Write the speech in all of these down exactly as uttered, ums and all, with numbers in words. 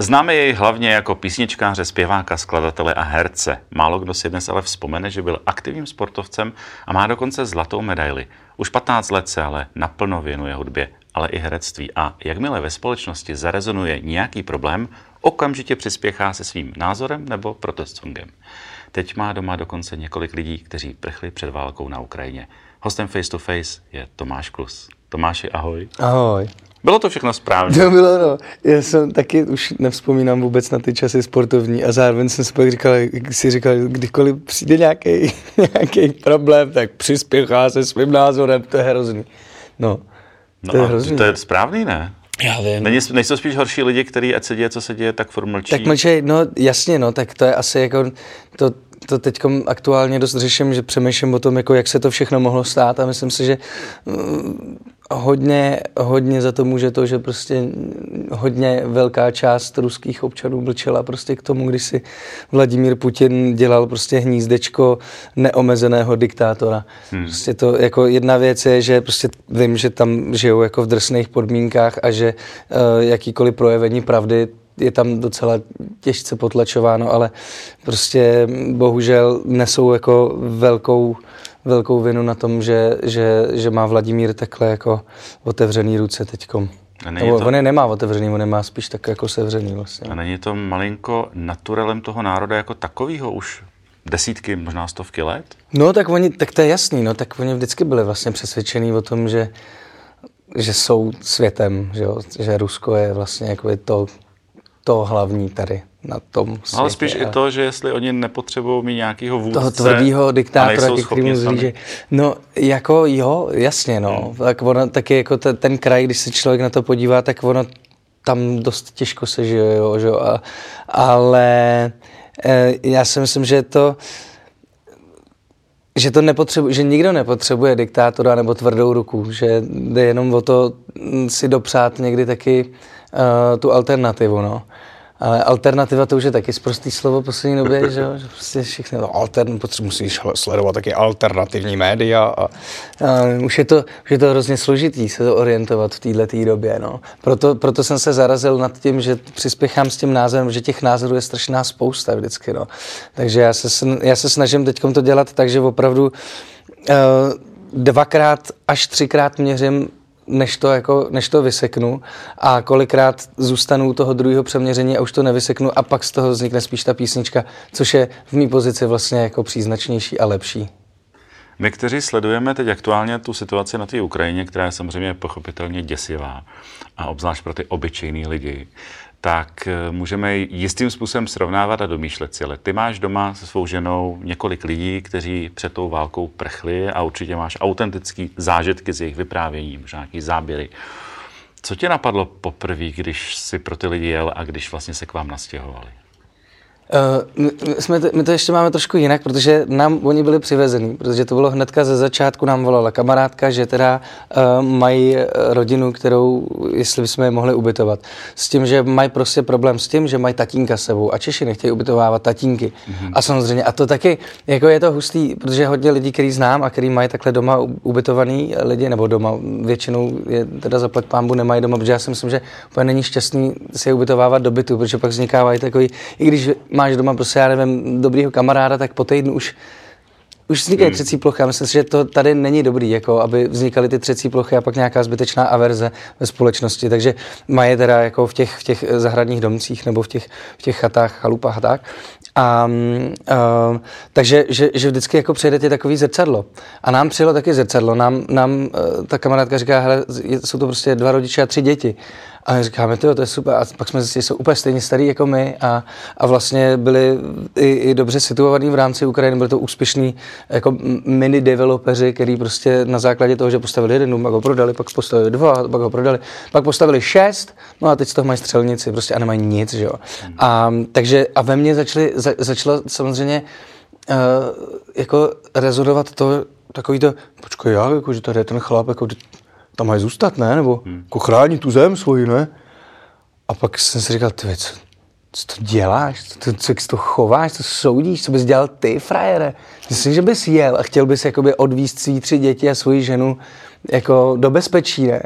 Známe jej hlavně jako písničkáře, zpěváka, skladatele a herce. Málo kdo si dnes ale vzpomene, že byl aktivním sportovcem a má dokonce zlatou medaili. Už patnáct let se ale naplno věnuje hudbě, ale i herectví. A jakmile ve společnosti zarezonuje nějaký problém, okamžitě přispěchá se svým názorem nebo protestsongem. Teď má doma dokonce několik lidí, kteří prchli před válkou na Ukrajině. Hostem Face to Face je Tomáš Klus. Tomáši, ahoj. Ahoj. Bylo to všechno správně? To bylo, no. Já jsem taky už nevzpomínám vůbec na ty časy sportovní a zároveň jsem si pak říkal, si říkal, kdykoliv přijde nějaký, nějaký problém, tak přispěchá se svým názorem, to je hrozný. No, no to je hrozný. To je správný, ne? Já vím. Není, nejsou spíš horší lidi, kteří ať se děje, co se děje, tak furt mlčí? Tak mlčej, no jasně, no, tak to je asi jako to... To teď aktuálně dost řeším, že přemýšlím o tom, jako jak se to všechno mohlo stát a myslím si, že hodně, hodně za to může to, že prostě hodně velká část ruských občanů mlčela prostě k tomu, když si Vladimír Putin dělal prostě hnízdečko neomezeného diktátora. Hmm. Prostě to jako jedna věc je, že prostě vím, že tam žijou jako v drsných podmínkách a že uh, jakýkoliv projevení pravdy je tam docela těžce potlačováno, ale prostě bohužel nesou jako velkou, velkou vinu na tom, že, že, že má Vladimír takhle jako otevřený ruce teďkom. To... On je nemá otevřený, on je má spíš tak jako sevřený vlastně. A není to malinko naturelem toho národa jako takovýho už desítky, možná stovky let? No tak oni, tak to je jasný, no tak oni vždycky byli vlastně přesvědčený o tom, že, že jsou světem, že, jo? Že Rusko je vlastně jako je to to hlavní tady na tom světě. Ale spíš ale... i to, že jestli oni nepotřebují mít nějakého vůdce... Toho tvrdýho diktátora, který mu zlíže. No, jako jo, jasně, no. Hmm. Tak ono taky jako t- ten kraj, když se člověk na to podívá, tak ono tam dost těžko se žije, jo, jo. A, ale e, já si myslím, že to... Že, to nepotřebu, že nikdo nepotřebuje diktátora nebo tvrdou ruku, že jde jenom o to si dopřát někdy taky uh, tu alternativu, no. Ale alternativa to už je taky sprostý slovo v poslední době, že jo, prostě všechny, no, altern, musíš sledovat taky alternativní média a, a už, je to, už je to hrozně složitý se to orientovat v této době, no. Proto, proto jsem se zarazil nad tím, že přispěchám s tím názorem, že těch názorů je strašná spousta vždycky, no. Takže já se, já se snažím teďkom to dělat tak, že opravdu uh, dvakrát až třikrát měřím, než to, jako, než to vyseknu a kolikrát zůstanu u toho druhého přeměření a už to nevyseknu a pak z toho vznikne spíš ta písnička, což je v mý pozici vlastně jako příznačnější a lepší. My, kteří sledujeme teď aktuálně tu situaci na té Ukrajině, která je samozřejmě pochopitelně děsivá a obzvlášť pro ty obyčejný lidi, tak můžeme jistým způsobem srovnávat a domýšlet si, ale ty máš doma se svou ženou několik lidí, kteří před tou válkou prchli a určitě máš autentický zážitky z jejich vyprávění, možná nějaký záběry. Co tě napadlo poprvé, když si pro ty lidi jel a když vlastně se k vám nastěhovali? Uh, my, jsme to, my to ještě máme trošku jinak, protože nám oni byli přivezení, protože to bylo hnedka ze začátku, nám volala kamarádka, že teda uh, mají rodinu, kterou, jestli bychom je mohli ubytovat. S tím, že mají prostě problém s tím, že mají tatínka s sebou a Češi nechtějí ubytovávat tatínky. Mm-hmm. A samozřejmě, a to taky, jako je to hustý, protože hodně lidí, který znám a který mají takhle doma ubytovaný lidi, nebo doma většinou je teda zaplať pánbu, nemají doma, protože já si myslím, že úplně není šťastný si je ubytovávat do bytu, protože pak vznikávají takový, i když máš doma prostě, já nevím, dobrýho kamaráda, tak po týdnu už, už vznikají hmm. třecí plochy. Myslím si, že to tady není dobrý, jako aby vznikaly ty třecí plochy a pak nějaká zbytečná averze ve společnosti. Takže mají teda jako v těch, v těch zahradních domcích nebo v těch, v těch chatách, chalupách a tak. A, a, takže že, že vždycky jako přijede tě takový zrcadlo. A nám přijelo taky zrcadlo. Nám, nám ta kamarádka říká, hele, jsou to prostě dva rodiče a tři děti. A říkáme, tyjo, to je super. A pak jsme zjistili, jsou úplně stejně starý jako my a, a vlastně byli i, i dobře situovaní v rámci Ukrajiny. Byli to úspěšní jako mini developeři, který prostě na základě toho, že postavili jeden dům, pak ho prodali, pak postavili dva, pak ho prodali, pak postavili šest, no a teď z toho mají střelnici prostě a nemají nic, že jo. A, takže a ve mně začali, za, začalo samozřejmě uh, jako rezonovat to, takový to, počkej, já, jako, že tady je ten chlap, jako tam mají zůstat, ne? Nebo hmm. jako chránit tu zem svoji, ne? A pak jsem si říkal, ty co, co to děláš? Co, co, jak si to chováš? Co soudíš? Co bys dělal ty, frajere? Myslím, že bys jel a chtěl bys jakoby odvízt svý tři děti a svoji ženu jako do bezpečí, ne?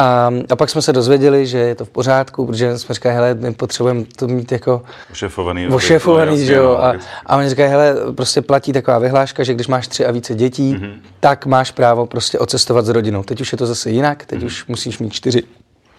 A, a pak jsme se dozvěděli, že je to v pořádku, protože jsme říkali, hele, my potřebujeme to mít jako ošefovaný, ošefovaný že jo. A, a oni říkají, hele, prostě platí taková vyhláška, že když máš tři a více dětí, mm-hmm. tak máš právo prostě odcestovat s rodinou. Teď už je to zase jinak, teď mm-hmm. už musíš mít čtyři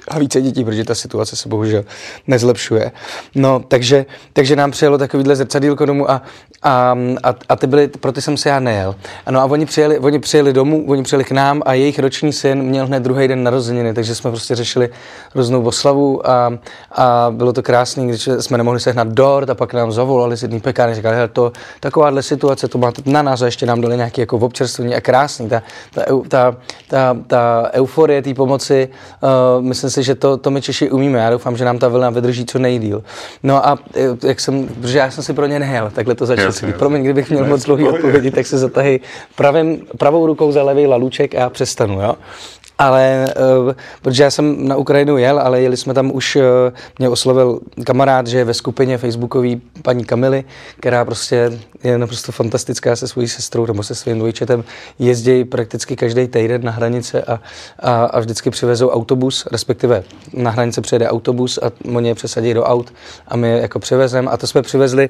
a více dětí, protože ta situace se bohužel nezlepšuje. No, takže, takže nám přijelo takovýhle zrcadílko domů a, a, a, a ty byly, pro ty jsem se já nejel. Ano, a oni přijeli, oni přijeli domů, oni přijeli k nám a jejich roční syn měl hned druhý den narozeniny, takže jsme prostě řešili různou oslavu a, a bylo to krásný, když jsme nemohli sehnat dort a pak nám zavolali z jedný pekárny, říkali, hele, to, takováhle situace, to máte na nás a ještě nám dali nějaké jako občerstvení a krásný. Ta, ta, ta, ta, ta euforie té pomoci, uh, myslím si, že to, to my Češi umíme. Já doufám, že nám ta vlna vydrží co nejdýl. No a jak jsem, protože já jsem si pro ně nejel, takhle to začal. Promiň, kdybych měl moc dlouhý odpovědi, tak se zatahy pravým, pravou rukou za levý laluček a já přestanu, jo. Ale, uh, protože já jsem na Ukrajinu jel, ale jeli jsme tam už, uh, mě oslovil kamarád, že je ve skupině facebookový paní Kamily, která prostě je naprosto fantastická se svojí sestrou nebo se svým dvojčetem, jezdí prakticky každý týden na hranice a, a, a vždycky přivezou autobus, respektive na hranice přijede autobus a oni je přesadí do aut a my je jako přivezeme a to jsme přivezli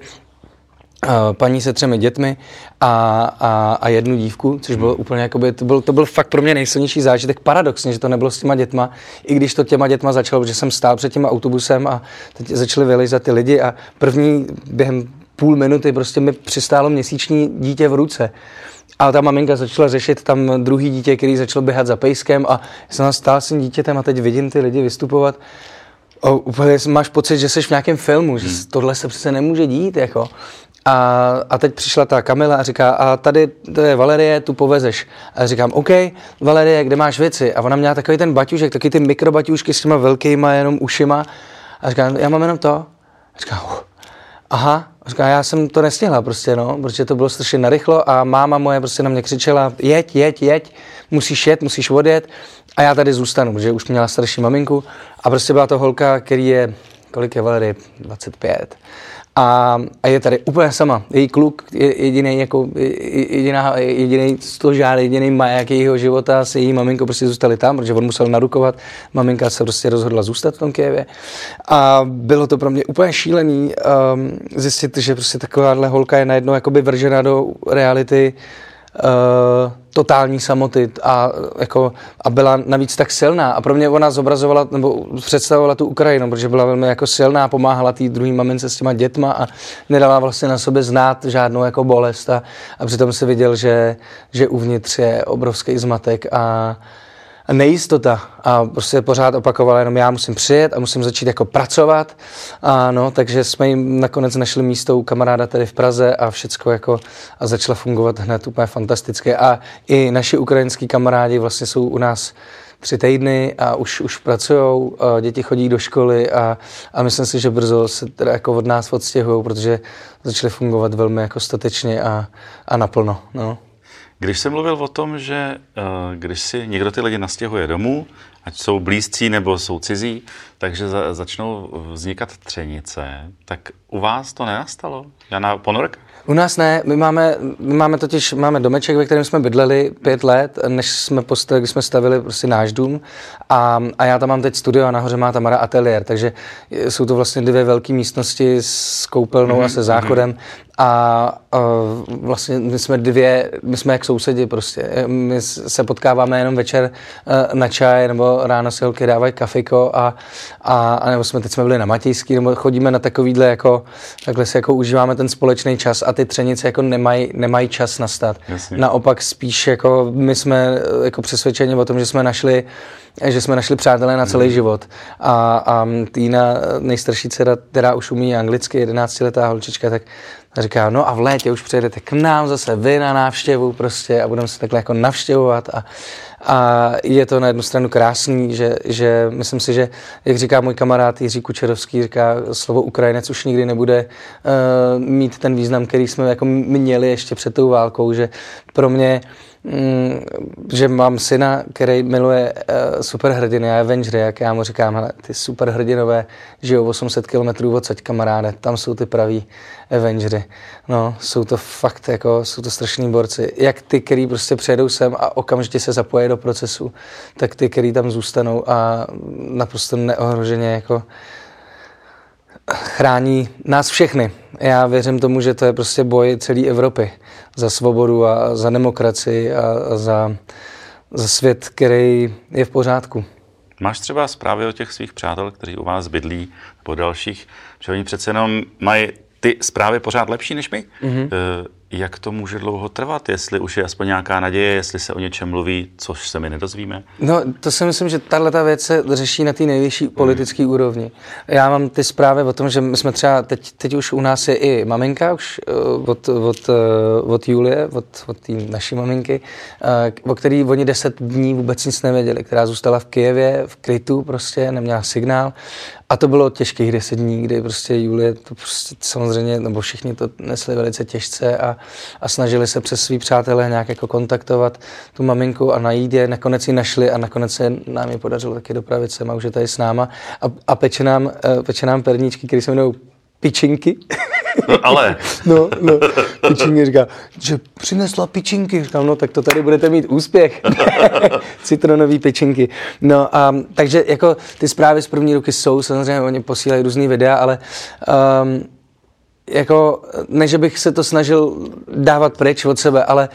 paní se třemi dětmi a, a, a jednu dívku, což bylo úplně jakoby, to byl, to byl fakt pro mě nejsilnější zážitek, paradoxně, že to nebylo s těma dětma, i když to těma dětma začalo, protože jsem stál před tím autobusem a teď začali vylejzat ty lidi a první během půl minuty prostě mi přistálo měsíční dítě v ruce. A ta maminka začala řešit tam druhý dítě, který začal běhat za pejskem a jsem tam stál s tím dítětem a teď vidím ty lidi vystupovat. O, úplně máš pocit, že jsi v nějakém filmu, že tohle se přece nemůže dít, jako. A, a teď přišla ta Kamila a říká, a tady to je Valérie, tu povezeš. A říkám, OK, Valérie, kde máš věci? A ona měla takový ten baťužek, taky ty mikrobaťužky s těma velkýma jenom ušima. A říkám, já mám jenom to. A říkám, uh, aha. A říkám, já jsem to nestihla prostě, no, protože to bylo strašně narychlo a máma moje prostě na mě křičela, jeď, jeď, jeď, musíš jet, musíš odjet. A já tady zůstanu, protože už měla starší maminku. A prostě byla to holka, který je, kolik je Valérie? dvacet pět. A, a je tady úplně sama. Její kluk, je jediný jako, jediný stožár, jediný maják jejího života, se její maminko prostě zůstali tam, protože on musel narukovat. Maminka se prostě rozhodla zůstat v tom Kyjevě. A bylo to pro mě úplně šílený um, zjistit, že prostě takováhle holka je najednou jakoby vržena do reality uh, totální samoty a, jako, a byla navíc tak silná. A pro mě ona zobrazovala, nebo představovala tu Ukrajinu, protože byla velmi jako silná, pomáhala té druhé mamince s těma dětma a nedala vlastně na sobě znát žádnou jako bolest. A, a přitom se viděl, že, že uvnitř je obrovský zmatek a, a nejistota. A prostě pořád opakovala jenom já musím přijet a musím začít jako pracovat. A no, takže jsme jim nakonec našli místo u kamaráda tady v Praze a všecko jako a začala fungovat hned úplně fantastické. A i naši ukrajinský kamarádi vlastně jsou u nás tři týdny a už, už pracujou, děti chodí do školy a, a myslím si, že brzo se teda jako od nás odstěhujou, protože začaly fungovat velmi jako statečně a, a naplno, no. Když jsem mluvil o tom, že uh, když si někdo ty lidi nastěhuje domů, ať jsou blízcí nebo jsou cizí, takže za, začnou vznikat třenice, tak u vás to nenastalo? Jana Ponorka? U nás ne, my máme, my máme totiž máme domeček, ve kterém jsme bydleli pět let, než jsme postavili, když jsme stavili prostě náš dům a, a já tam mám teď studio a nahoře má Tamara ateliér, takže jsou to vlastně dvě velké místnosti s koupelnou mm-hmm. a se záchodem a, a vlastně my jsme dvě, my jsme jak sousedi prostě, my se potkáváme jenom večer na čaj nebo ráno si holky dávají kafiko a, a, a nebo jsme teď jsme byli na Matějský, nebo chodíme na takovýhle jako, takhle si jako užíváme ten společný čas a ty třenice jako nemají nemaj čas nastat. Jasně. Naopak spíš jako my jsme jako přesvědčeni o tom, že jsme našli, že jsme našli přátelé na celý mm. život. A, a Týna, nejstarší dcera, která už umí anglicky, jedenáctiletá holčička, tak říká, no a v létě už přijedete k nám zase vy na návštěvu prostě a budeme se takhle jako navštěvovat a, a je to na jednu stranu krásný, že, že myslím si, že jak říká můj kamarád Jiří Kučerovský, říká slovo Ukrajinec už nikdy nebude uh, mít ten význam, který jsme jako měli ještě před tou válkou, že pro mě že mám syna, který miluje uh, superhrdiny a Avengery, jak já mu říkám, hele, ty superhrdinové žijou osm set kilometrů odsaď, kamaráde, tam jsou ty praví Avengery. No, jsou to fakt, jako, jsou to strašní borci. Jak ty, který prostě přijedou sem a okamžitě se zapojí do procesu, tak ty, který tam zůstanou a naprosto neohroženě, jako, chrání nás všechny. Já věřím tomu, že to je prostě boj celé Evropy za svobodu a za demokracii a za, za svět, který je v pořádku. Máš třeba zprávy o těch svých přátel, kteří u vás bydlí, po dalších, že oni přece jenom mají ty zprávy pořád lepší než my? Mm-hmm. Jak to může dlouho trvat? Jestli už je aspoň nějaká naděje, jestli se o něčem mluví, což se my nedozvíme? No, to si myslím, že tahleta věc se řeší na té nejvyšší politické mm. úrovni. Já mám ty zprávy o tom, že my jsme třeba, teď, teď už u nás je i maminka už od, od, od Julie, od, od té naší maminky, o který oni deset dní vůbec nic nevěděli, která zůstala v Kyjevě, v krytu prostě, neměla signál. A to bylo těžkých deset dní, kdy prostě Julie to prostě samozřejmě, nebo všichni to nesli velice těžce a, a snažili se přes svý přátelé nějak jako kontaktovat tu maminku a najít je. Nakonec ji našli a nakonec se nám ji podařilo taky dopravit sem a už je tady s náma. A, a peče nám, peče nám perníčky, které se jmenují pičinky. No ale. No, no, pičinky, říká, že přinesla pičinky. Říkám, no tak to tady budete mít úspěch. Citronový pičinky. No a takže jako ty zprávy z první ruky jsou, samozřejmě oni posílají různý videa, ale um, jako, ne, že bych se to snažil dávat pryč od sebe, ale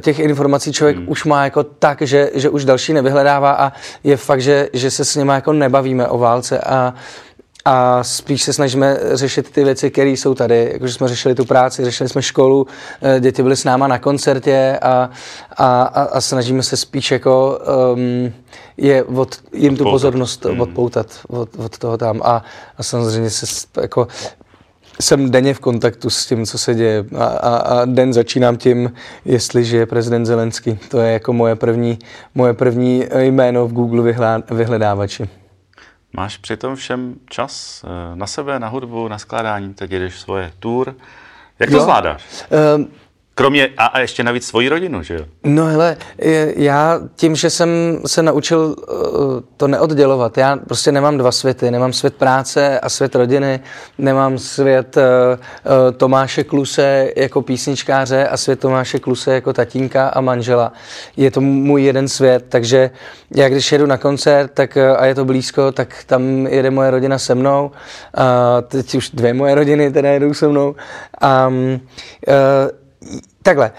těch informací člověk hmm. už má jako tak, že, že už další nevyhledává a je fakt, že, že se s nima jako nebavíme o válce a A spíš se snažíme řešit ty věci, které jsou tady. Jakože jsme řešili tu práci, řešili jsme školu, děti byly s náma na koncertě a, a, a snažíme se spíš jako um, je od, jim odpoutat. Tu pozornost hmm. odpoutat od, od toho tam. A, a samozřejmě se jako, jsem denně v kontaktu s tím, co se děje. A, a, a den začínám tím, jestli žije prezident Zelenský. To je jako moje první, moje první jméno v Google vyhledávači. Máš při tom všem čas na sebe, na hudbu, na skládání, teď jedeš svoje tour. Jak to jo. zvládáš? Um, Kromě a, a ještě navíc svoji rodinu, že jo? No hele, já tím, že jsem se naučil to neoddělovat, já prostě nemám dva světy, nemám svět práce a svět rodiny, nemám svět uh, Tomáše Kluse jako písničkáře a svět Tomáše Kluse jako tatínka a manžela. Je to můj jeden svět, takže já když jedu na koncert tak, a je to blízko, tak tam jede moje rodina se mnou, uh, teď už dvě moje rodiny teda jedou se mnou a um, uh, takhle,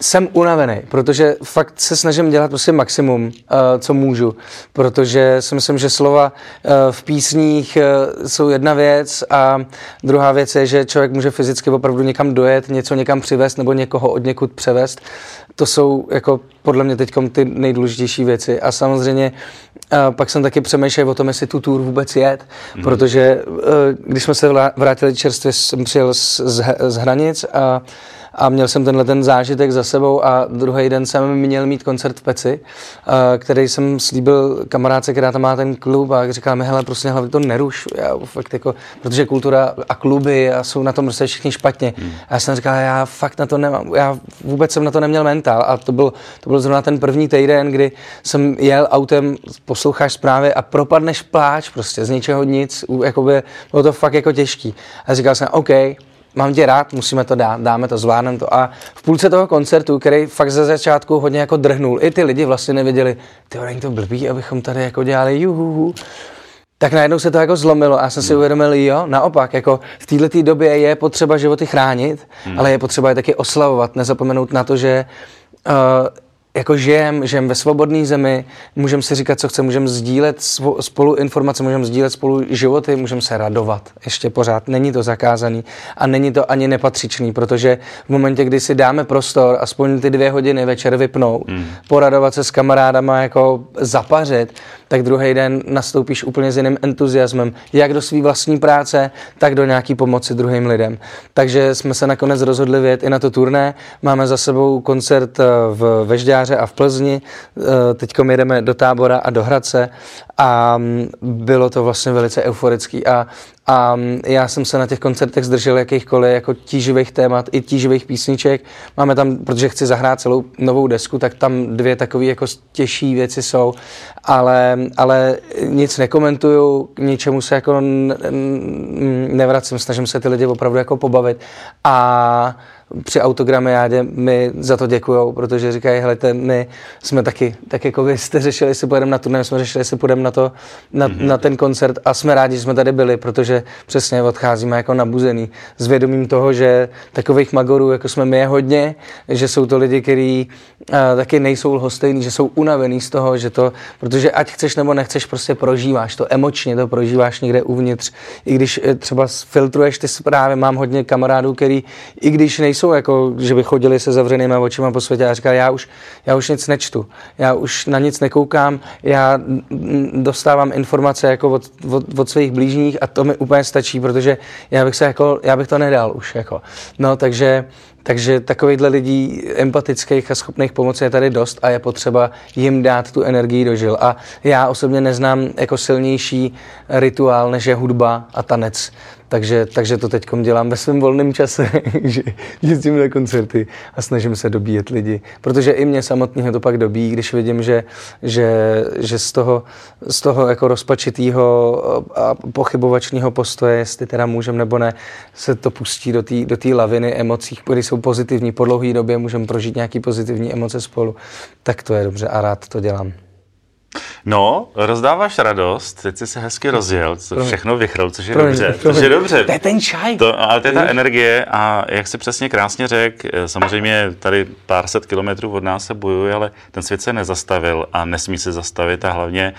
jsem unavený, protože fakt se snažím dělat prostě maximum, co můžu, protože si myslím, že slova v písních jsou jedna věc a druhá věc je, že člověk může fyzicky opravdu někam dojet, něco někam přivést nebo někoho od někud převést. To jsou jako podle mě teďkom ty nejdůležitější věci a samozřejmě a pak jsem taky přemýšlel o tom, jestli tu tour vůbec jet, mm-hmm. protože když jsme se vrátili čerstvě, jsem přijel z, z, z hranic a, a měl jsem tenhle ten zážitek za sebou a druhý den jsem měl mít koncert v Peci, a, který jsem slíbil kamarádce, která tam má ten klub a říkala mi, hele, prostě hlavně to neruš, já, fakt jako, protože kultura a kluby a jsou na tom prostě všichni špatně. Mm. A já jsem říkal, já fakt na to nemám, já vůbec jsem na to neměl mentál a to byl, to byl zrovna ten první týden, kdy jsem jel autem posloucháš zprávy a propadneš pláč prostě, z ničeho nic, jakoby, bylo to fakt jako těžký. A říkal jsem, OK, mám tě rád, musíme to dát, dáme to, zvládneme to. A v půlce toho koncertu, který fakt ze začátku hodně jako drhnul, i ty lidi vlastně nevěděli, ty není to blbý, abychom tady jako dělali juhuhu. Tak najednou se to jako zlomilo a já jsem si uvědomil, jo, naopak, jako v této době je potřeba životy chránit, hmm. ale je potřeba je taky oslavovat, nezapomenout na to, že uh, jako žijem, žijem ve svobodné zemi, můžeme si říkat, co chceme, můžeme sdílet spolu informace, můžeme sdílet spolu životy, můžeme se radovat. Ještě pořád není to zakázaný a není to ani nepatřičný, protože v momentě, kdy si dáme prostor, aspoň ty dvě hodiny večer vypnout, mm. poradovat se s kamarádama, jako zapařit, tak druhý den nastoupíš úplně s jiným entuziasmem, jak do své vlastní práce, tak do nějaký pomoci druhým lidem. Takže jsme se nakonec rozhodli vyjet i na to turné. Máme za sebou koncert v Vežďáři, Košíkáře a v Plzni, teďkom jedeme do Tábora a do Hradce a bylo to vlastně velice euforický a, a já jsem se na těch koncertech zdržel jakýchkoliv jako tíživých témat i tíživých písniček. Máme tam, protože chci zahrát celou novou desku, tak tam dvě takové jako těžší věci jsou, ale, ale nic nekomentuju, k ničemu se jako nevracím, snažím se ty lidi opravdu jako pobavit a při autogramiádě mi za to děkujou, protože říkají, helejte, my jsme taky, tak jako vy jste řešili, jestli půjdeme na turné, my jsme řešili, jestli půjdeme na, to, na, mm-hmm. na ten koncert a jsme rádi, že jsme tady byli, protože přesně odcházíme jako nabuzený. S vědomím toho, že takových magorů, jako jsme my, je hodně, že jsou to lidi, kteří taky nejsou lhostejní, že jsou unavený z toho, že to, protože ať chceš nebo nechceš, prostě prožíváš to emočně, to prožíváš někde uvnitř. I když třeba filtruješ ty zprávy, mám hodně kamarádů, který, i když nejsou jako, že by chodili se zavřenýma očima po světě a říkali, já už, já už nic nečtu, já už na nic nekoukám, já dostávám informace jako od, od, od svých blížních a to mi úplně stačí, protože já bych se jako, já bych to nedal už jako. No, takže Takže takovýchhle lidí empatických a schopných pomoci je tady dost a je potřeba jim dát tu energii do žil. A já osobně neznám jako silnější rituál, než je hudba a tanec. Takže, takže to teď dělám ve svém volném čase, že jezdím na koncerty a snažím se dobíjet lidi. Protože i mě samotného to pak dobíjí, když vidím, že, že, že z toho, z toho jako rozpačitýho a pochybovačního postoje, jestli teda můžem nebo ne, se to pustí do té do té laviny emocí, které jsou pozitivní. Po dlouhé době můžeme prožít nějaké pozitivní emoce spolu. Tak to je dobře a rád to dělám. No, rozdáváš radost, teď jsi se hezky rozjel, co všechno vychrl, což je dobře, promiň, promiň. Což je dobře. To je ten čaj. To, ale to je ta energie a jak jsi přesně krásně řekl, samozřejmě tady pár set kilometrů od nás se bojuje, ale ten svět se nezastavil a nesmí se zastavit a hlavně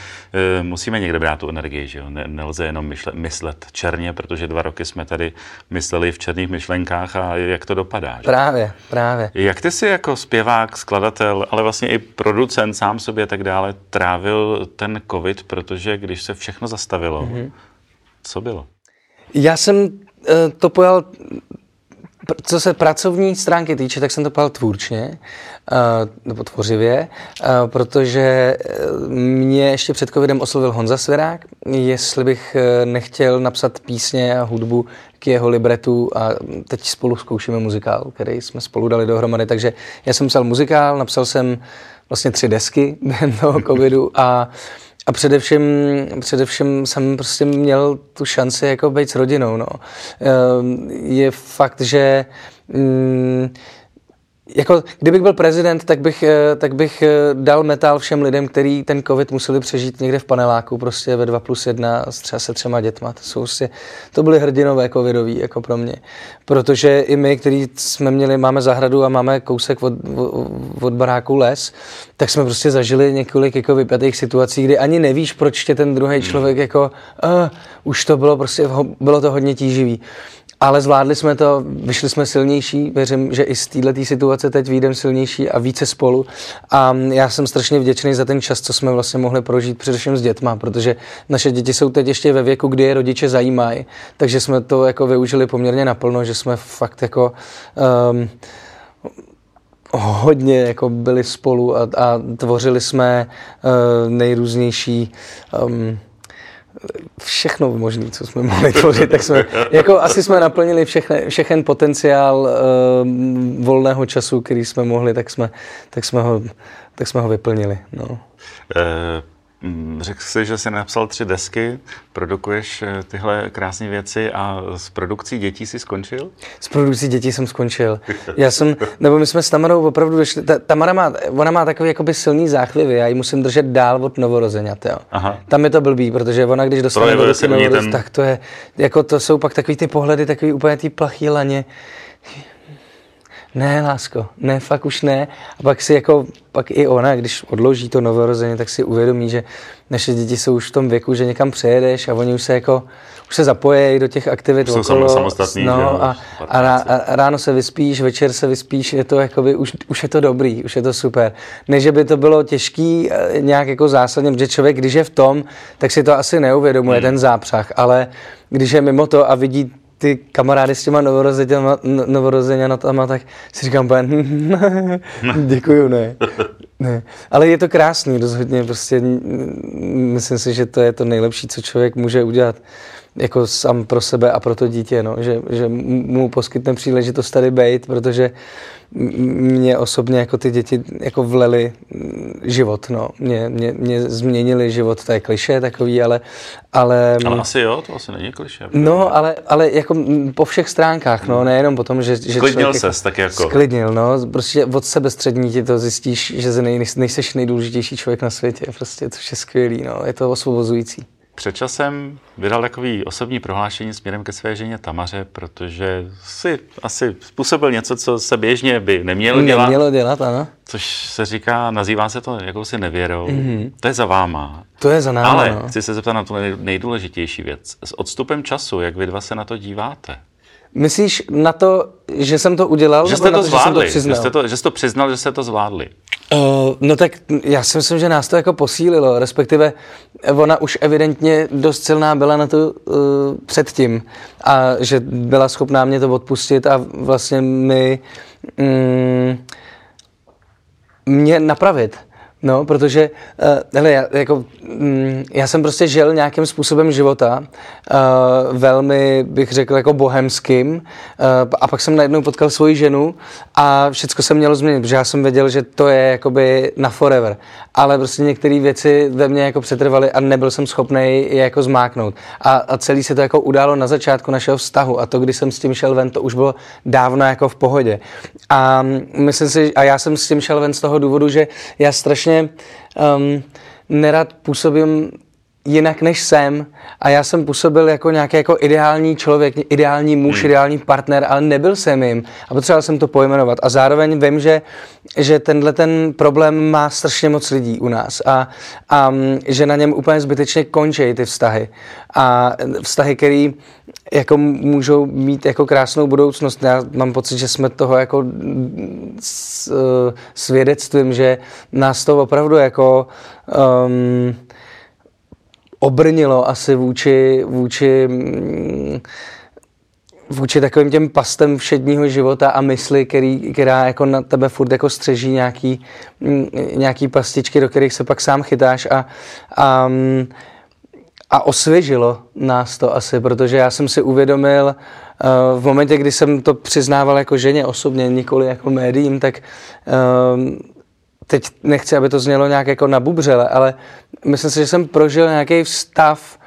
e, musíme někde brát tu energii, že jo, ne, nelze jenom myšle, myslet černě, protože dva roky jsme tady mysleli v černých myšlenkách a jak to dopadá. Že? Právě, právě. Jak ty jsi jako zpěvák, skladatel, ale vlastně i producent sám sobě a tak dále trávil ten covid, protože když se všechno zastavilo, mm-hmm. co bylo? Já jsem to pojal, co se pracovní stránky týče, tak jsem to pojal tvůrčně, nebo tvořivě, protože mě ještě před covidem oslovil Honza Svěrák, jestli bych nechtěl napsat písně a hudbu k jeho libretu a teď spolu zkoušíme muzikál, který jsme spolu dali dohromady, takže já jsem psal muzikál, napsal jsem vlastně tři desky během toho covidu a, a především, především jsem prostě měl tu šanci jako být s rodinou, no. Je fakt, že mm, jako, kdybych byl prezident, tak bych, tak bych dal metál všem lidem, kteří ten covid museli přežít někde v paneláku, prostě ve dva plus jedna s třeba se třema dětma. To, jsou prostě, to byly hrdinové covidový, jako pro mě. Protože i my, kteří jsme měli, máme zahradu a máme kousek od, od baráku les, tak jsme prostě zažili několik jako vypjatých situací, kdy ani nevíš, proč tě ten druhý člověk jako, uh, už to bylo prostě, bylo to hodně tíživý. Ale zvládli jsme to, vyšli jsme silnější, věřím, že i z této situace teď vyjdeme silnější a více spolu. A já jsem strašně vděčný za ten čas, co jsme vlastně mohli prožít především s dětma, protože naše děti jsou teď ještě ve věku, kdy je rodiče zajímají, takže jsme to jako využili poměrně naplno, že jsme fakt jako um, hodně jako byli spolu a, a tvořili jsme uh, nejrůznější... Um, všechno možné, co jsme mohli tvořit, tak jsme, jako asi jsme naplnili všechny, všechen potenciál um, volného času, který jsme mohli, tak jsme, tak jsme, ho, tak jsme ho vyplnili. No. E, řekl jsi, že jsi napsal tři desky, produkuješ tyhle krásné věci a s produkcí dětí jsi skončil? S produkcí dětí jsem skončil. Já jsem, nebo my jsme s Tamarou opravdu došli, ta, Tamara má, ona má takový jakoby silný záchvěvy, já ji musím držet dál od novorozeňat, jo. Aha. Tam je to blbý, protože ona, když dostane do ruky novorozeňat, ten... tak to je, jako to jsou pak takový ty pohledy, takový úplně ty plachý laně. Ne, lásko, ne, fakt už ne. A pak si jako, pak i ona, když odloží to novorozeně, tak si uvědomí, že naše děti jsou už v tom věku, že někam přejedeš a oni už se jako, už se zapojí do těch aktivit jsou okolo. Jsou samostatní, no, že jo. A, a, a ráno se vyspíš, večer se vyspíš, je to jakoby, už, už je to dobrý, už je to super. Ne, že by to bylo těžký nějak jako zásadně, protože člověk, když je v tom, tak si to asi neuvědomuje, hmm. ten zápřah, ale když je mimo to a vidí ty kamarády s těma novorozeňanatama, tak si říkám, hm, děkuju, ne. Ne, ale je to krásný rozhodně, prostě myslím si, že to je to nejlepší, co člověk může udělat jako sám pro sebe a pro to dítě, no. že, že mu poskytne příležitost tady bejt, protože mě osobně jako ty děti jako vlely život, no. Mě, mě, mě změnili život, to je klišé takový, ale... Ale, ale asi jo, to asi není klišé. No, ale, ale jako po všech stránkách, no, nejenom po tom, že... že sklidnil ses, tak jako. Sklidnil, no, prostě od sebe střední ti to zjistíš, že nej, nejseš nejdůležitější člověk na světě, prostě to je skvělý, no, je to osvobozující. Před časem vydal takový osobní prohlášení směrem ke své ženě Tamaře, protože si asi způsobil něco, co se běžně by nemělo dělat. Nemělo dělat, ano. Což se říká, nazývá se to jakousi nevěrou. Mm-hmm. To je za váma. To je za náma, Ale no. Chci se zeptat na tu nejdůležitější věc. S odstupem času, jak vy dva se na to díváte? Myslíš na to, že jsem to udělal? Že jste to zvládli, že jste to, že jste to přiznal, že jste to zvládli. Uh, no tak já si myslím, že nás to jako posílilo, respektive ona už evidentně dost silná byla na to uh, předtím a že byla schopná mě to odpustit a vlastně mi mm, mě napravit. No, protože uh, hele, já, jako, mm, já jsem prostě žil nějakým způsobem života, uh, velmi bych řekl jako bohemským, uh, a pak jsem najednou potkal svoji ženu a všecko se mělo změnit, protože já jsem věděl, že to je jakoby na forever, ale prostě některé věci ve mně jako přetrvaly a nebyl jsem schopnej je jako zmáknout a, a celý se to jako událo na začátku našeho vztahu a to, když jsem s tím šel ven, to už bylo dávno jako v pohodě a myslím si, a já jsem s tím šel ven z toho důvodu, že já strašně Um, nerad působím jinak, než jsem. A já jsem působil jako nějaký jako ideální člověk, ideální muž, hmm. ideální partner, ale nebyl jsem jim. A potřeboval jsem to pojmenovat. A zároveň vím, že, že tenhle ten problém má strašně moc lidí u nás. A, a že na něm úplně zbytečně končí ty vztahy. A vztahy, který jako můžou mít jako krásnou budoucnost. Já mám pocit, že jsme toho jako s, svědectvím, že nás to opravdu jako... Um, obrnilo asi vůči, vůči, vůči takovým těm pastem všedního života a mysli, který, která jako na tebe furt jako střeží nějaký, nějaký pastičky, do kterých se pak sám chytáš a, a, a osvěžilo nás to asi, protože já jsem si uvědomil v momentě, kdy jsem to přiznával jako ženě osobně, nikoli jako médiím, tak teď nechci, aby to znělo nějak jako nabubřele, ale myslím si, že jsem prožil nějaký stav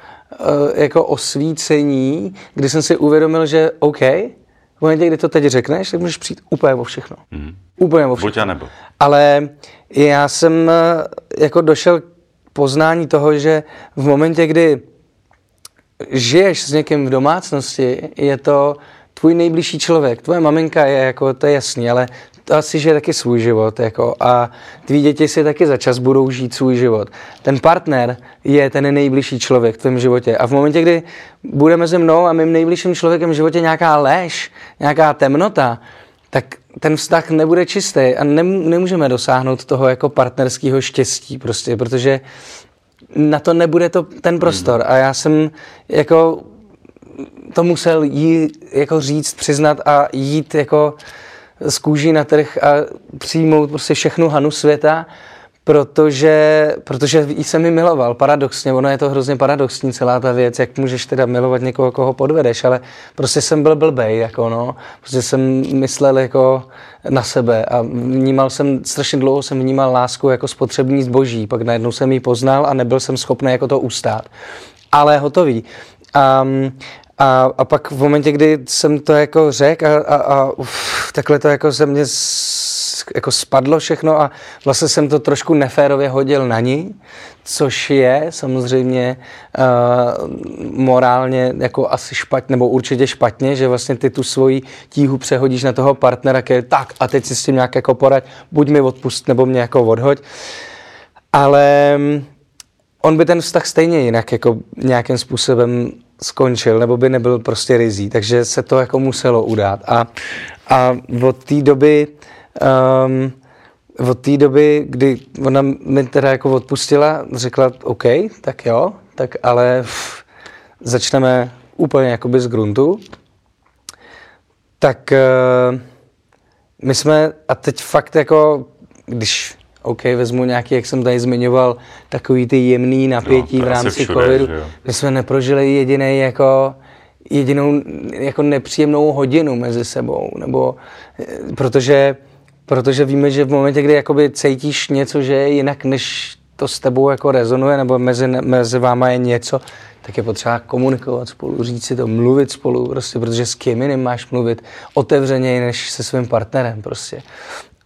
jako osvícení, kdy jsem si uvědomil, že OK, v momentě, kdy to teď řekneš, tak můžeš přijít úplně o všechno. Mm. Úplně o všechno. Buď a nebo. Ale já jsem jako došel k poznání toho, že v momentě, kdy žiješ s někým v domácnosti, je to tvůj nejbližší člověk. Tvoje maminka je jako, to je jasný, ale asi žije taky svůj život jako, a tví děti si taky za čas budou žít svůj život. Ten partner je ten nejbližší člověk v tvém životě a v momentě, kdy bude mezi mnou a mým nejbližším člověkem v životě nějaká lež, nějaká temnota, tak ten vztah nebude čistý a nemůžeme dosáhnout toho jako partnerského štěstí prostě, protože na to nebude to ten prostor a já jsem jako to musel jí jako říct, přiznat a jít jako z kůží na trh a přijmout prostě všechnu hanu světa, protože, protože jí jsem ji miloval, paradoxně, ono je to hrozně paradoxní celá ta věc, jak můžeš teda milovat někoho, koho podvedeš, ale prostě jsem byl blbej, jako no, prostě jsem myslel jako na sebe a vnímal jsem, strašně dlouho jsem vnímal lásku jako spotřební zboží, pak najednou jsem ji poznal a nebyl jsem schopný jako to ustát, ale hotový. Um, A, a pak v momentě, kdy jsem to jako řekl a, a, a uf, takhle to jako se mě z, jako spadlo všechno a vlastně jsem to trošku neférově hodil na ní, což je samozřejmě uh, morálně jako asi špatně, nebo určitě špatně, že vlastně ty tu svoji tíhu přehodíš na toho partnera, který tak a teď si s tím nějak jako poraď, buď mi odpust, nebo mě jako odhoď. Ale on by ten vztah stejně jinak jako nějakým způsobem skončil, nebo by nebyl prostě rizí, takže se to jako muselo udát. A, a od té doby, um, od té doby, kdy ona mi teda jako odpustila, řekla OK, tak jo, tak ale pff, začneme úplně jakoby z gruntu, tak uh, my jsme, a teď fakt jako, když OK, vezmu nějaký, jak jsem tady zmiňoval, takový ty jemný napětí jo, v rámci všude, covidu. My jsme neprožili jedinej jako... jedinou jako nepříjemnou hodinu mezi sebou, nebo protože, protože víme, že v momentě, kdy jakoby cítíš něco, že je jinak, než to s tebou jako rezonuje, nebo mezi, mezi váma je něco, tak je potřeba komunikovat spolu, říct si to, mluvit spolu, prostě, protože s kým jiným máš mluvit otevřeněji než se svým partnerem prostě.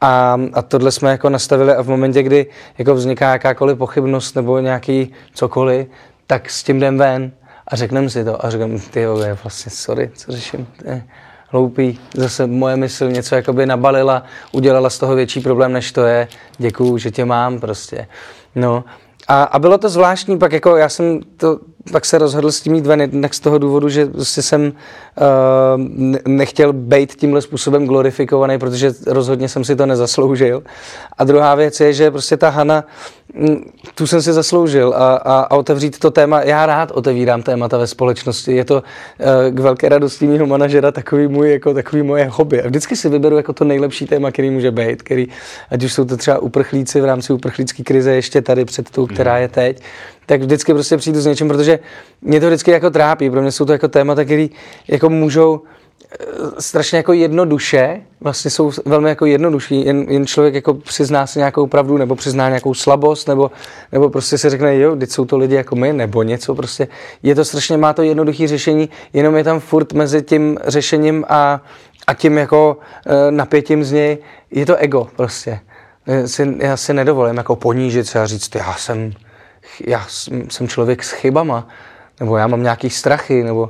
A, a tohle jsme jako nastavili a v momentě, kdy jako vzniká jakákoliv pochybnost nebo nějaký cokoliv, tak s tím jdem ven. A řekneme si to a říkám, ty vlastně sorry, co řeším, je hloupý, zase moje mysl něco jakoby nabalila, udělala z toho větší problém, než to je, děkuju, že tě mám prostě, no. A, a bylo to zvláštní, pak jako já jsem to, pak se rozhodl s tím jít ven, jednak z toho důvodu, že prostě jsem uh, nechtěl být tímhle způsobem glorifikovaný, protože rozhodně jsem si to nezasloužil. A druhá věc je, že prostě ta Hana, tu jsem si zasloužil a, a, a otevřít to téma, já rád otevírám témata ve společnosti, je to uh, k velké radosti mýho manažera takový můj, jako takový moje hobby. A vždycky si vyberu jako to nejlepší téma, který může být, který, ať už jsou to třeba uprchlíci v rámci uprchlícké krize, ještě tady před tou, která je teď, tak vždycky prostě přijdu s něčím, protože mě to vždycky jako trápí, pro mě jsou to jako témata, které jako můžou strašně jako jednoduše, vlastně jsou velmi jako jednodušší, jen, jen člověk jako přizná si nějakou pravdu, nebo přizná nějakou slabost, nebo, nebo prostě si řekne, jo, teď jsou to lidi jako my, nebo něco prostě, je to strašně, má to jednoduché řešení, jenom je tam furt mezi tím řešením a, a tím jako napětím z něj, je to ego prostě. Si, já si nedovolím jako ponížit se a říct, já jsem, já jsem člověk s chybama, nebo já mám nějaký strachy, nebo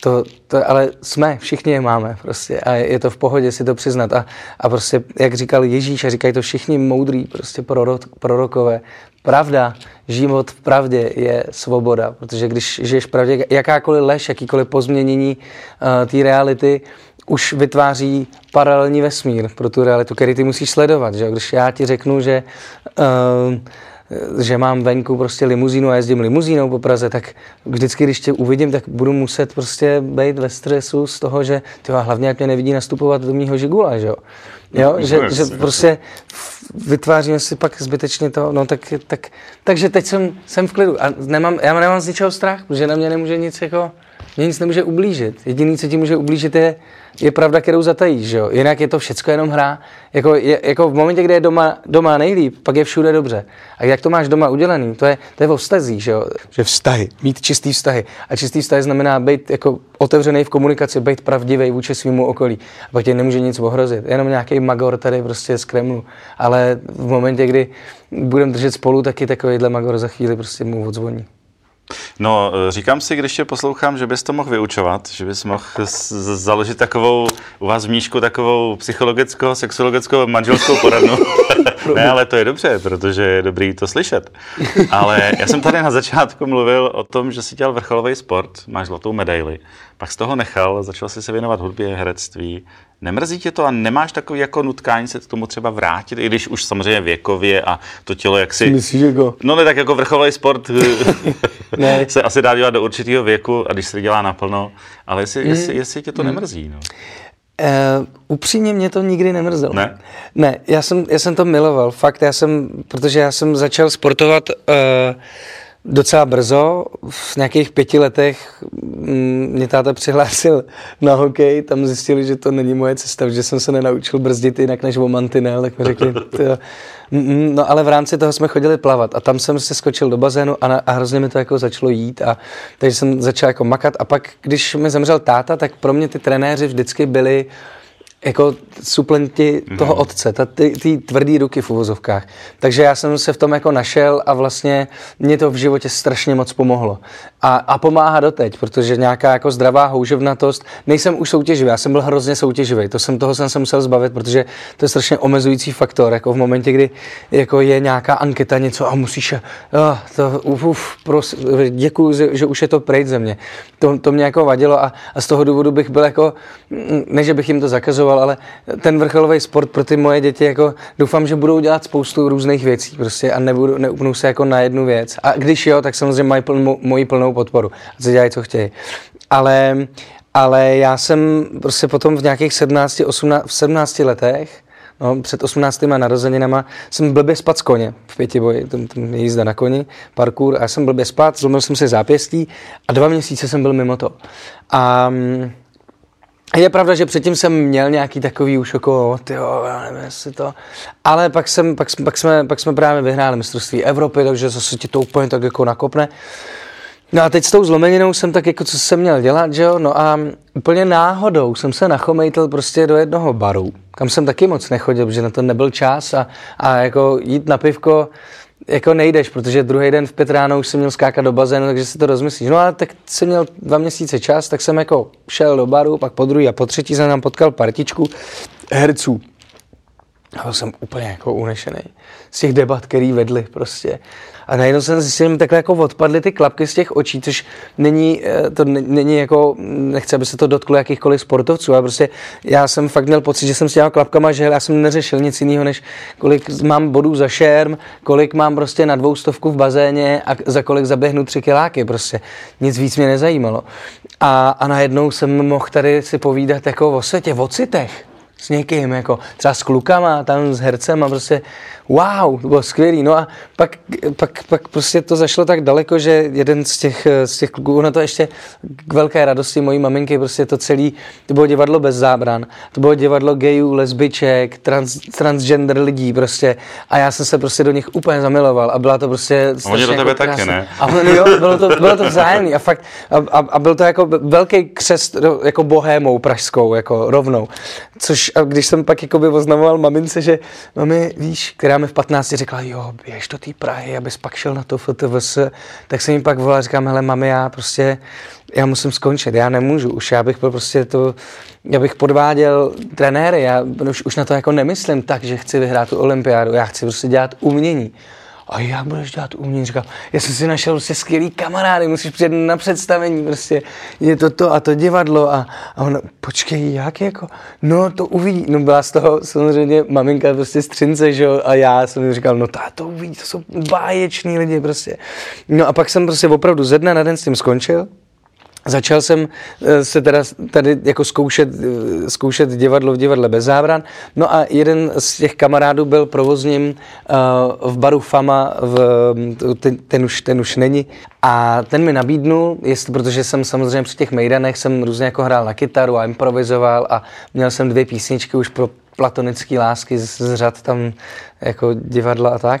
to, to, ale jsme, všichni je máme prostě a je to v pohodě si to přiznat a, a prostě, jak říkal Ježíš a říkají to všichni moudrý, prostě prorok, prorokové, pravda, život v pravdě je svoboda, protože když žiješ v pravdě, jakákoliv lež, jakýkoliv pozměnění uh, té reality, už vytváří paralelní vesmír pro tu realitu, který ty musíš sledovat, že? Když já ti řeknu, že, uh, že mám venku prostě limuzínu a jezdím limuzínou po Praze, tak vždycky, když tě uvidím, tak budu muset prostě být ve stresu z toho, že tyho, hlavně jak mě nevidí nastupovat do mýho žigula, že jo? Jo? Že, že prostě vytváříme si pak zbytečně to, no tak, tak takže teď jsem, jsem v klidu a nemám, já nemám z ničeho strach, protože na mě nemůže nic jako, mě nic nemůže ublížit, jediný, co ti může ublížit je je pravda, kterou zatajíš, že jo? Jinak je to všecko jenom hra. Jako, je, jako v momentě, kde je doma, doma nejlíp, pak je všude dobře. A jak to máš doma udělaný, to je, to je o vztazích, že jo? Že vztahy, mít čistý vztahy. A čistý vztahy znamená být jako otevřený v komunikaci, být pravdivý vůči svýmu okolí. A pak tě nemůže nic ohrozit. Jenom nějaký magor tady prostě z Kremlu. Ale v momentě, kdy budeme držet spolu, taky takovýhle magor za chvíli prostě mu odzvoní. No, říkám si, když tě poslouchám, že bys to mohl vyučovat, že bys mohl z- založit takovou, u vás v Mníšku, takovou psychologickou, sexologickou, manželskou poradnu. Ne, ale to je dobře, protože je dobrý to slyšet. Ale já jsem tady na začátku mluvil o tom, že jsi dělal vrcholový sport, máš zlatou medaili, pak z toho nechal, začal jsi se věnovat hudbě, herectví. Nemrzí tě to a nemáš takový jako nutkání se k tomu třeba vrátit, i když už samozřejmě věkově a to tělo jaksi... Myslíš jako? No ne, tak jako vrcholový sport se asi dá dělat do určitého věku a když se dělá naplno, ale jestli, mm. jestli, jestli tě to mm. nemrzí, no. Uh, upřímně mě to nikdy nemrzelo. Ne? Ne, já jsem, já jsem to miloval, fakt, já jsem, protože já jsem začal sportovat uh, docela brzo, v nějakých pěti letech mě táta přihlásil na hokej, tam zjistili, že to není moje cesta, že jsem se nenaučil brzdit jinak než o mantinel, tak mi řekli, tyjo. No ale v rámci toho jsme chodili plavat a tam jsem se skočil do bazénu a, na, a hrozně mi to jako začalo jít a takže jsem začal jako makat a pak, když mi zemřel táta, tak pro mě ty trenéři vždycky byli jako suplenti toho otce, ty, ty tvrdý ruky v uvozovkách. Takže já jsem se v tom jako našel a vlastně mě to v životě strašně moc pomohlo. A, a pomáhá doteď, protože nějaká jako zdravá houževnatost, nejsem už soutěživý, já jsem byl hrozně soutěživý, to jsem, toho jsem se musel zbavit, protože to je strašně omezující faktor, jako v momentě, kdy jako je nějaká anketa, něco a musíš, a, a, to, uf, uf, pros, děkuju, že už je to pryč ze mě. To, to mě jako vadilo a, a z toho důvodu bych byl jako, ne, že bych jim to zakazoval, ale ten vrcholový sport pro ty moje děti, jako doufám, že budou dělat spoustu různých věcí prostě a nebudu, neupnou se jako na jednu věc. A když jo, tak samozřejmě mají pln, moji plnou podporu. A co dělají, co chtějí. Ale, ale já jsem prostě potom v nějakých sedmnácti, osmnácti, v sedmnácti letech no, před osmnáctýma narozeninama jsem blbě spadl z koně v pětiboji, tam, tam je jízda na koni, parkour, a já jsem blbě spadl, zlomil jsem si zápěstí a dva měsíce jsem byl mimo to. A je pravda, že předtím jsem měl nějaký takový už okolo, tyjo, já nevím, jestli to... Ale pak, jsem, pak, pak, jsme, pak jsme právě vyhráli mistrovství Evropy, takže zase ti to úplně tak jako nakopne. No a teď s tou zlomeninou jsem tak jako, co jsem měl dělat, že jo? No a úplně náhodou jsem se nachomejtl prostě do jednoho baru, kam jsem taky moc nechodil, protože na to nebyl čas a, a jako jít na pivko jako nejdeš, protože druhý den v pět ráno už jsem měl skákat do bazénu, takže si to rozmyslíš. No a tak jsem měl dva měsíce čas, tak jsem jako šel do baru, pak po druhý a po třetí jsem tam potkal partičku herců. A byl jsem úplně jako unešený z těch debat, který vedli prostě. A najednou jsem zjistil, že mi takhle jako odpadly ty klapky z těch očí, což není, to není jako, nechci, aby se to dotklo jakýchkoliv sportovců, ale prostě já jsem fakt měl pocit, že jsem s těma klapkama žil, já jsem neřešil nic jiného, než kolik mám bodů za šerm, kolik mám prostě na dvoustovku v bazéně a za kolik zaběhnu tři kiláky prostě. Nic víc mě nezajímalo. A, a najednou jsem mohl tady si povídat jako o světě, o citech. S někým, jako třeba s klukama, tam s hercem a prostě wow, to bylo skvělý. No a pak, pak, pak prostě to zašlo tak daleko, že jeden z těch, z těch kluků, ono to ještě k velké radosti mojí maminky, prostě to celý, to bylo divadlo bez zábran, to bylo divadlo gejů, lesbiček, trans, transgender lidí prostě a já jsem se prostě do nich úplně zamiloval a byla to prostě... A oni do tebe jako taky, ne? A on, jo, bylo to, bylo to vzájemný a fakt, a, a, a byl to jako velký křest jako bohémou pražskou, jako rovnou, což a když jsem pak jakoby oznamoval mamince, že mami, víš, která mi v patnácti řekla, jo, běž do té Prahy, abys pak šel na to F T V S, tak jsem jí pak volal a říkám, hele, mami, já prostě, já musím skončit, já nemůžu, už já bych byl prostě to, já bych podváděl trenéry, já už, už na to jako nemyslím tak, že chci vyhrát tu olympiádu, já chci prostě dělat umění. A jak budeš dělat umění? Říkám, já jsem si našel prostě skvělý kamarády, musíš přijet na představení, prostě je to to a to divadlo a, a ona, počkej, jak jako, no to uvidí, no byla z toho samozřejmě maminka prostě střince, že jo, a já jsem mi říkal, no tá, to uvidí, to jsou báječní lidi prostě. No a pak jsem prostě opravdu ze dne na den s tím skončil. Začal jsem se teda tady jako zkoušet, zkoušet divadlo v divadle bez zábran. No a jeden z těch kamarádů byl provozním v baru Fama, v, ten, ten, už, ten už není. A ten mi nabídnul, jestli, protože jsem samozřejmě při těch mejdanech jsem různě jako hrál na kytaru a improvizoval a měl jsem dvě písničky už pro platonické lásky z, z řad tam jako divadla a tak.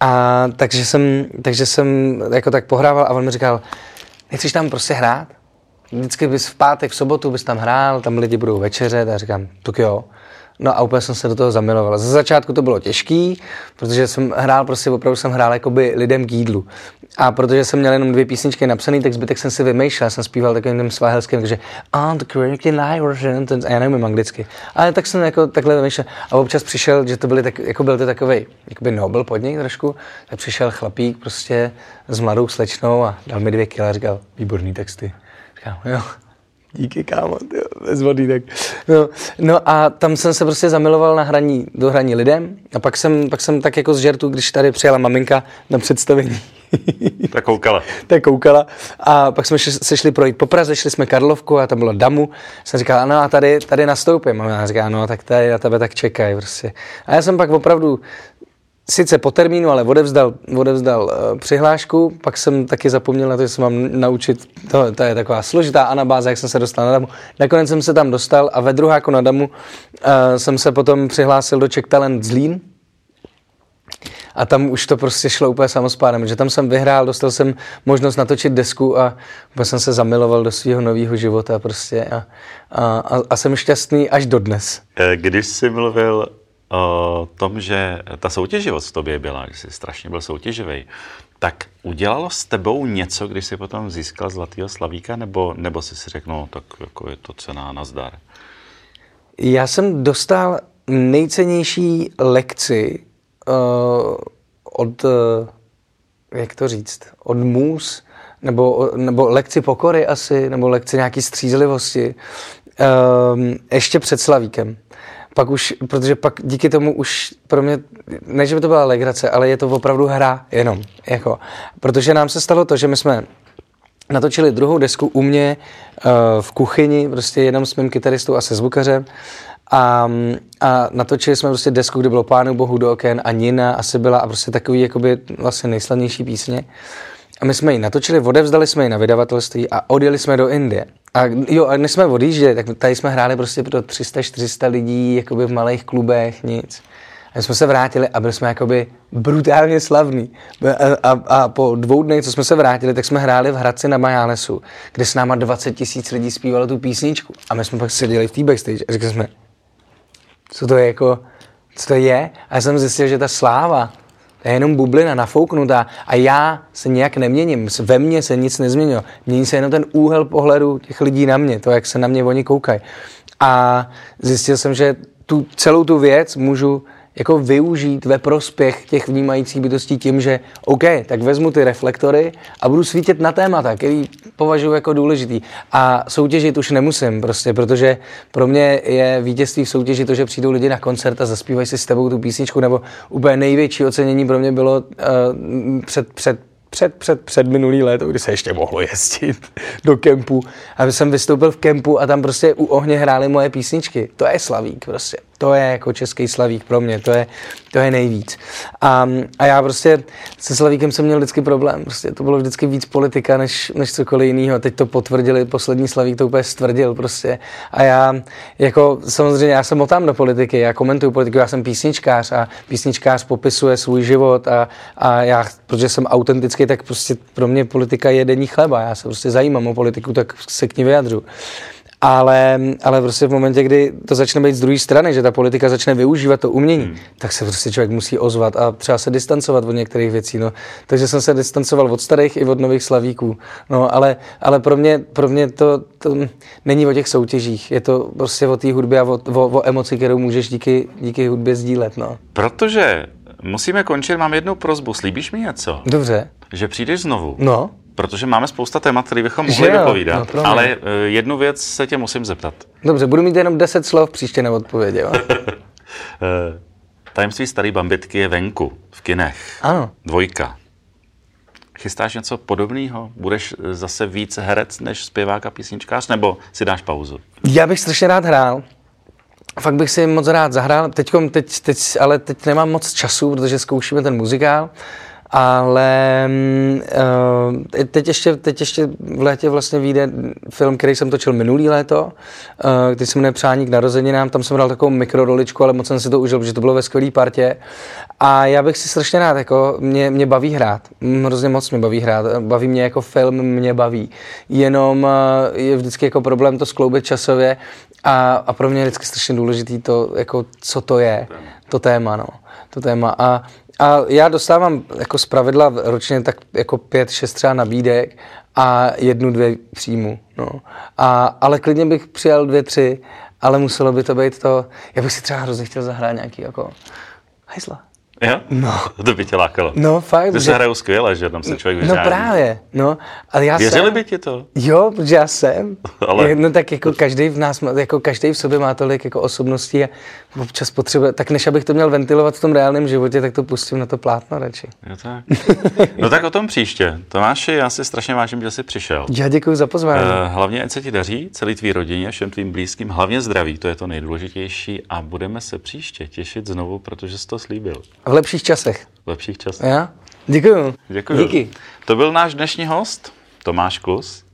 A takže jsem, takže jsem jako tak pohrával a on mi říkal, nechceš tam prostě hrát? Vždycky bys v pátek, v sobotu bys tam hrál, tam lidi budou večeřet a říkám, tak jo. No a úplně jsem se do toho zamiloval. Ze začátku to bylo těžký, protože jsem hrál, prostě opravdu jsem hrál jakoby lidem k jídlu. A protože jsem měl jenom dvě písničky napsaný, tak zbytek jsem si vymýšlel. Já jsem zpíval takovým tím svahelským, takže on the quirky night, a já nevím anglicky. Ale tak jsem jako takhle vymýšlel. A občas přišel, že to byly tak, jako byl to takovej, jakoby nobel podnik trošku, tak přišel chlapík prostě s mladou slečnou a dal mi dvě kila a říkal, výborný texty. Říkám, jo. Díky, kámo, tyjo, bez vody, tak. No, no a tam jsem se prostě zamiloval na hraní, do hraní lidem a pak jsem, pak jsem tak jako z žertu, když tady přijela maminka na představení. Tak koukala. Tak koukala a pak jsme šli, se šli projít po Praze, šli jsme Karlovku a tam bylo Damu. Jsem říkal, no a tady, tady nastoupím. A ona říká, no tak tady na tebe tak čekají prostě. A já jsem pak opravdu sice po termínu, ale odevzdal, odevzdal uh, přihlášku, pak jsem taky zapomněl na to, že se mám naučit, to, to je taková složitá anabáza, jak jsem se dostal na Damu. Nakonec jsem se tam dostal a ve druháku na Damu uh, jsem se potom přihlásil do Czech Talent Zlín. A tam už to prostě šlo úplně samospádem, že tam jsem vyhrál, dostal jsem možnost natočit desku a úplně jsem se zamiloval do svého nového života prostě a, a, a, a jsem šťastný až dodnes. Když jsi mluvil o tom, že ta soutěživost v tobě byla, že jsi strašně byl soutěživý, tak udělalo s tebou něco, když jsi potom získal Zlatýho Slavíka, nebo, nebo jsi si řekl, no, tak jako je to cena, nazdar? Já jsem dostal nejcennější lekci uh, od, uh, jak to říct, od můz, nebo, nebo lekci pokory asi, nebo lekci nějaký střízlivosti, uh, ještě před Slavíkem. Pak už, protože pak díky tomu už pro mě, ne že by to byla legrace, ale je to opravdu hra jenom, jako. Protože nám se stalo to, že my jsme natočili druhou desku u mě uh, v kuchyni, prostě jenom s mým kytaristou a se zvukařem A, a natočili jsme prostě desku, kde bylo Pánu Bohu do oken a Nina a Sibyla a prostě takový jakoby vlastně nejslavnější písně. A my jsme ji natočili, odevzdali jsme ji na vydavatelství a odjeli jsme do Indie. A jo, a než jsme odjížděli, tak tady jsme hráli prostě pro tři sta čtyři sta lidí, jakoby v malých klubech, nic. A my jsme se vrátili a byli jsme jakoby brutálně slavní. A, a, a po dvou dnech, co jsme se vrátili, tak jsme hráli v Hradci na Majálesu, kde s náma dvacet tisíc lidí zpívalo tu písničku. A my jsme pak seděli v té backstage a řekli jsme, co to je jako, co to je? A já jsem zjistil, že ta sláva, to je jenom bublina nafouknutá a já se nějak neměním, ve mně se nic nezměnilo. Mění se jenom ten úhel pohledu těch lidí na mě, to, jak se na mě oni koukají. A zjistil jsem, že tu, celou tu věc můžu jako využít ve prospěch těch vnímajících bytostí tím, že OK, tak vezmu ty reflektory a budu svítit na témata, který považuji jako důležitý. A soutěžit už nemusím prostě, protože pro mě je vítězství v soutěži to, že přijdou lidi na koncert a zaspívají si s tebou tu písničku, nebo úplně největší ocenění pro mě bylo uh, před, před, před, před, před minulý léto, kdy se ještě mohlo jezdit do kempu. A jsem vystoupil v kempu a tam prostě u ohně hrály moje písničky. To je Slavík prostě. To je jako Český Slavík pro mě, to je, to je nejvíc. A, a já prostě se Slavíkem jsem měl vždycky problém, prostě to bylo vždycky víc politika než, než cokoliv jiného. Teď to potvrdili, poslední Slavík to úplně stvrdil prostě. A já jako samozřejmě já se motám do politiky, já komentuju politiku, já jsem písničkář a písničkář popisuje svůj život a, a já, protože jsem autentický, tak prostě pro mě politika je denní chleba, já se prostě zajímám o politiku, tak se k ní vyjadřu. Ale, ale prostě v momentě, kdy to začne být z druhé strany, že ta politika začne využívat to umění, hmm. tak se prostě člověk musí ozvat a třeba se distancovat od některých věcí. No. Takže jsem se distancoval od starých i od nových Slavíků. No, ale, ale pro mě, pro mě to, to není o těch soutěžích. Je to prostě o té hudbě a o, o, o emoci, kterou můžeš díky, díky hudbě sdílet. No. Protože musíme končit, mám jednu prosbu. Slíbíš mi něco? Dobře. Že přijdeš znovu? No. Protože máme spousta témat, které bychom mohli dopovídat, no, ale jednu věc se tě musím zeptat. Dobře, budu mít jenom deset slov příště na odpovědi. Tajemství staré bambitky je venku, v kinech. Ano. Dvojka. Chystáš něco podobného? Budeš zase víc herec než zpěvák a písničkář, nebo si dáš pauzu? Já bych strašně rád hrál. Fakt bych si moc rád zahrál. Teďkom, teď, teď, ale teď nemám moc času, protože zkoušíme ten muzikál. Ale uh, teď, ještě, teď ještě v létě vlastně vyjde film, který jsem točil minulý léto, uh, který se jmenuje Přání k narozeninám, tam jsem dal takovou mikroroličku, ale moc jsem si to užil, protože to bylo ve skvělý partě. A já bych si strašně rád, jako, mě, mě baví hrát, hrozně moc mě baví hrát, baví mě jako film, mě baví. Jenom uh, je vždycky jako problém to skloubit časově a, a pro mě je vždycky strašně důležitý to, jako, co to je, to téma, no, to téma. A, A já dostávám jako zpravidla ročně tak jako pět, šest třeba nabídek a jednu, dvě přijmu. No. A, ale klidně bych přijal dvě, tři, ale muselo by to být to... Já bych si třeba hrozně chtěl zahrát nějaký jako hajzla. Jo? No. To by tě lákalo. No fakt. Ty se hrajou skvěle, že tam se člověk vyřádí. No právě. No, ale já Věřili jsem... by ti to? Jo, protože já jsem. Ale... No tak jako každý v nás, jako každý v sobě má tolik jako osobností a občas potřebuje, tak než abych to měl ventilovat v tom reálném životě, tak to pustím na to plátno radši. Jo tak. No tak o tom příště. Tomáši, já si strašně vážím, že jsi přišel. Já děkuji za pozvání. Uh, hlavně ať se ti daří, celý tvý rodině, všem tvým blízkým, hlavně zdraví, to je to nejdůležitější a budeme se příště těšit znovu, protože jsi to slíbil. V lepších časech. V lepších časech. Já? Děkuju. Děkuju. Díky. To byl náš dnešní host, Tomáš Klus.